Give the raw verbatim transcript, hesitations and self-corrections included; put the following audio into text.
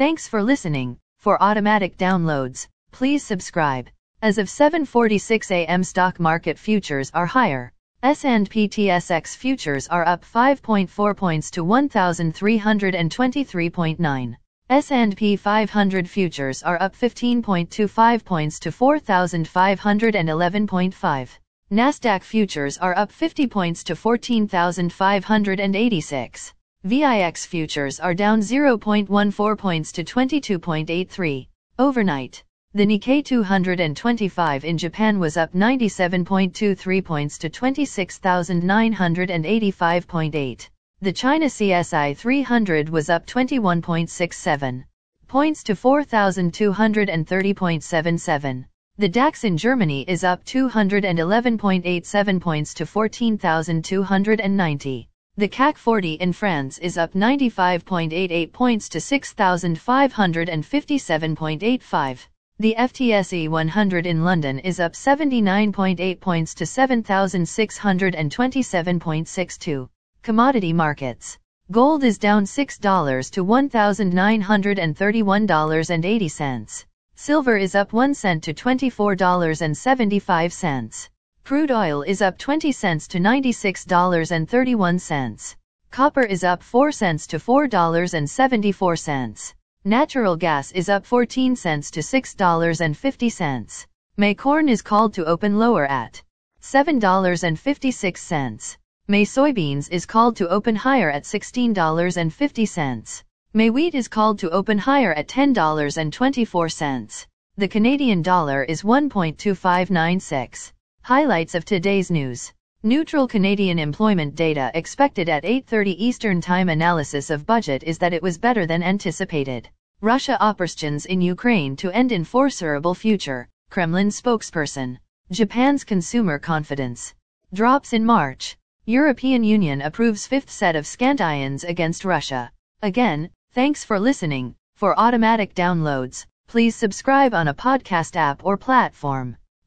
Thanks for listening. For automatic downloads, please subscribe. As of seven forty-six a m stock market futures are higher. S and P T S X futures are up five point four points to one thousand three hundred twenty-three point nine. S and P five hundred futures are up fifteen point two five points to four thousand five hundred eleven point five. NASDAQ futures are up fifty points to fourteen thousand five hundred eighty-six. V I X futures are down zero point one four points to twenty-two point eight three. Overnight, the Nikkei two twenty-five in Japan was up ninety-seven point two three points to twenty-six thousand nine hundred eighty-five point eight. The China C S I three hundred was up twenty-one point six seven points to four thousand two hundred thirty point seven seven. The DAX in Germany is up two hundred eleven point eight seven points to fourteen thousand two hundred ninety. The C A C forty in France is up ninety-five point eight eight points to six thousand five hundred fifty-seven point eight five. The F T S E one hundred in London is up seventy-nine point eight points to seven thousand six hundred twenty-seven point six two. Commodity markets. Gold is down six dollars to one thousand nine hundred thirty-one dollars and eighty cents. Silver is up one cent to twenty-four dollars and seventy-five cents. Crude oil is up twenty cents to ninety-six dollars and thirty-one cents. Copper is up four cents to four dollars and seventy-four cents. Natural gas is up fourteen cents to six dollars and fifty cents. May corn is called to open lower at seven dollars and fifty-six cents. May soybeans is called to open higher at sixteen dollars and fifty cents. May wheat is called to open higher at ten dollars and twenty-four cents. The Canadian dollar is one point two five nine six. Highlights of today's news. Neutral Canadian employment data expected at eight thirty Eastern Time. Analysis of budget is that it was better than anticipated. Russia operations in Ukraine to end in foreseeable future, Kremlin spokesperson. Japan's consumer confidence drops in March. European Union approves fifth set of sanctions against Russia. Again, thanks for listening. For automatic downloads, please subscribe on a podcast app or platform.